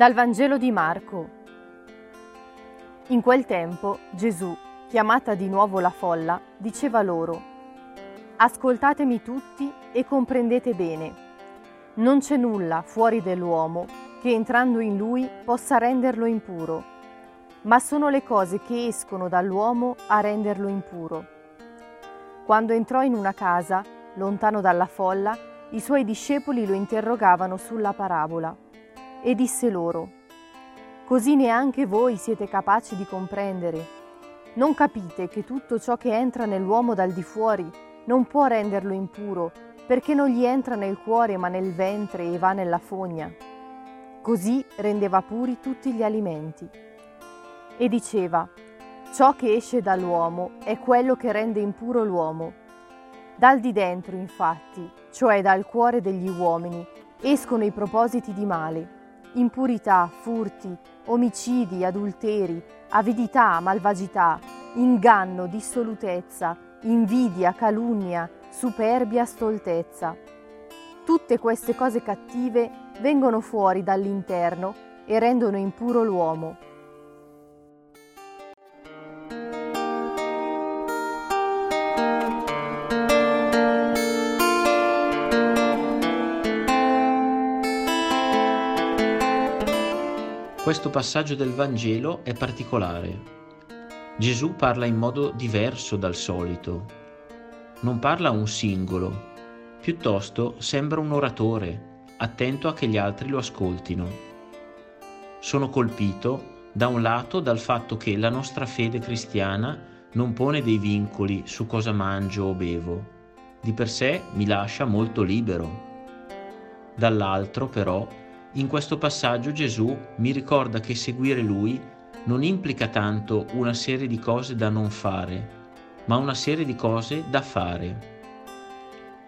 Dal Vangelo di Marco. In quel tempo Gesù, chiamata di nuovo la folla, diceva loro: «Ascoltatemi tutti e comprendete bene. Non c'è nulla fuori dell'uomo che entrando in lui possa renderlo impuro, ma sono le cose che escono dall'uomo a renderlo impuro». Quando entrò in una casa, lontano dalla folla, i suoi discepoli lo interrogavano sulla parabola. E disse loro: «Così neanche voi siete capaci di comprendere? Non capite che tutto ciò che entra nell'uomo dal di fuori non può renderlo impuro, perché non gli entra nel cuore ma nel ventre e va nella fogna?» Così rendeva puri tutti gli alimenti. E diceva: «Ciò che esce dall'uomo è quello che rende impuro l'uomo. Dal di dentro, infatti, cioè dal cuore degli uomini, escono i propositi di male, impurità, furti, omicidi, adulteri, avidità, malvagità, inganno, dissolutezza, invidia, calunnia, superbia, stoltezza. Tutte queste cose cattive vengono fuori dall'interno e rendono impuro l'uomo». Questo passaggio del Vangelo è particolare. Gesù parla in modo diverso dal solito. Non parla a un singolo, piuttosto sembra un oratore, attento a che gli altri lo ascoltino. Sono colpito, da un lato, dal fatto che la nostra fede cristiana non pone dei vincoli su cosa mangio o bevo. Di per sé mi lascia molto libero. Dall'altro, però, in questo passaggio Gesù mi ricorda che seguire Lui non implica tanto una serie di cose da non fare, ma una serie di cose da fare.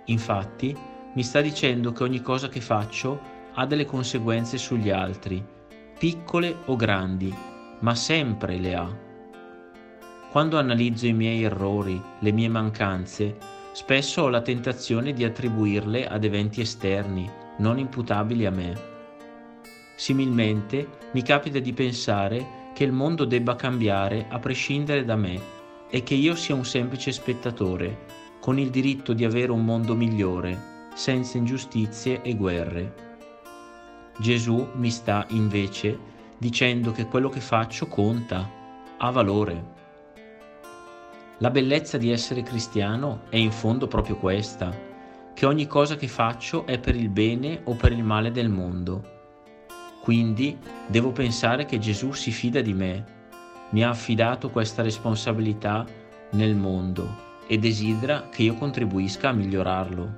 Infatti, mi sta dicendo che ogni cosa che faccio ha delle conseguenze sugli altri, piccole o grandi, ma sempre le ha. Quando analizzo i miei errori, le mie mancanze, spesso ho la tentazione di attribuirle ad eventi esterni, non imputabili a me. Similmente, mi capita di pensare che il mondo debba cambiare a prescindere da me e che io sia un semplice spettatore, con il diritto di avere un mondo migliore, senza ingiustizie e guerre. Gesù mi sta, invece, dicendo che quello che faccio conta, ha valore. La bellezza di essere cristiano è in fondo proprio questa, che ogni cosa che faccio è per il bene o per il male del mondo. Quindi devo pensare che Gesù si fida di me, mi ha affidato questa responsabilità nel mondo e desidera che io contribuisca a migliorarlo.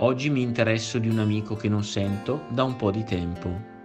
Oggi mi interesso di un amico che non sento da un po' di tempo.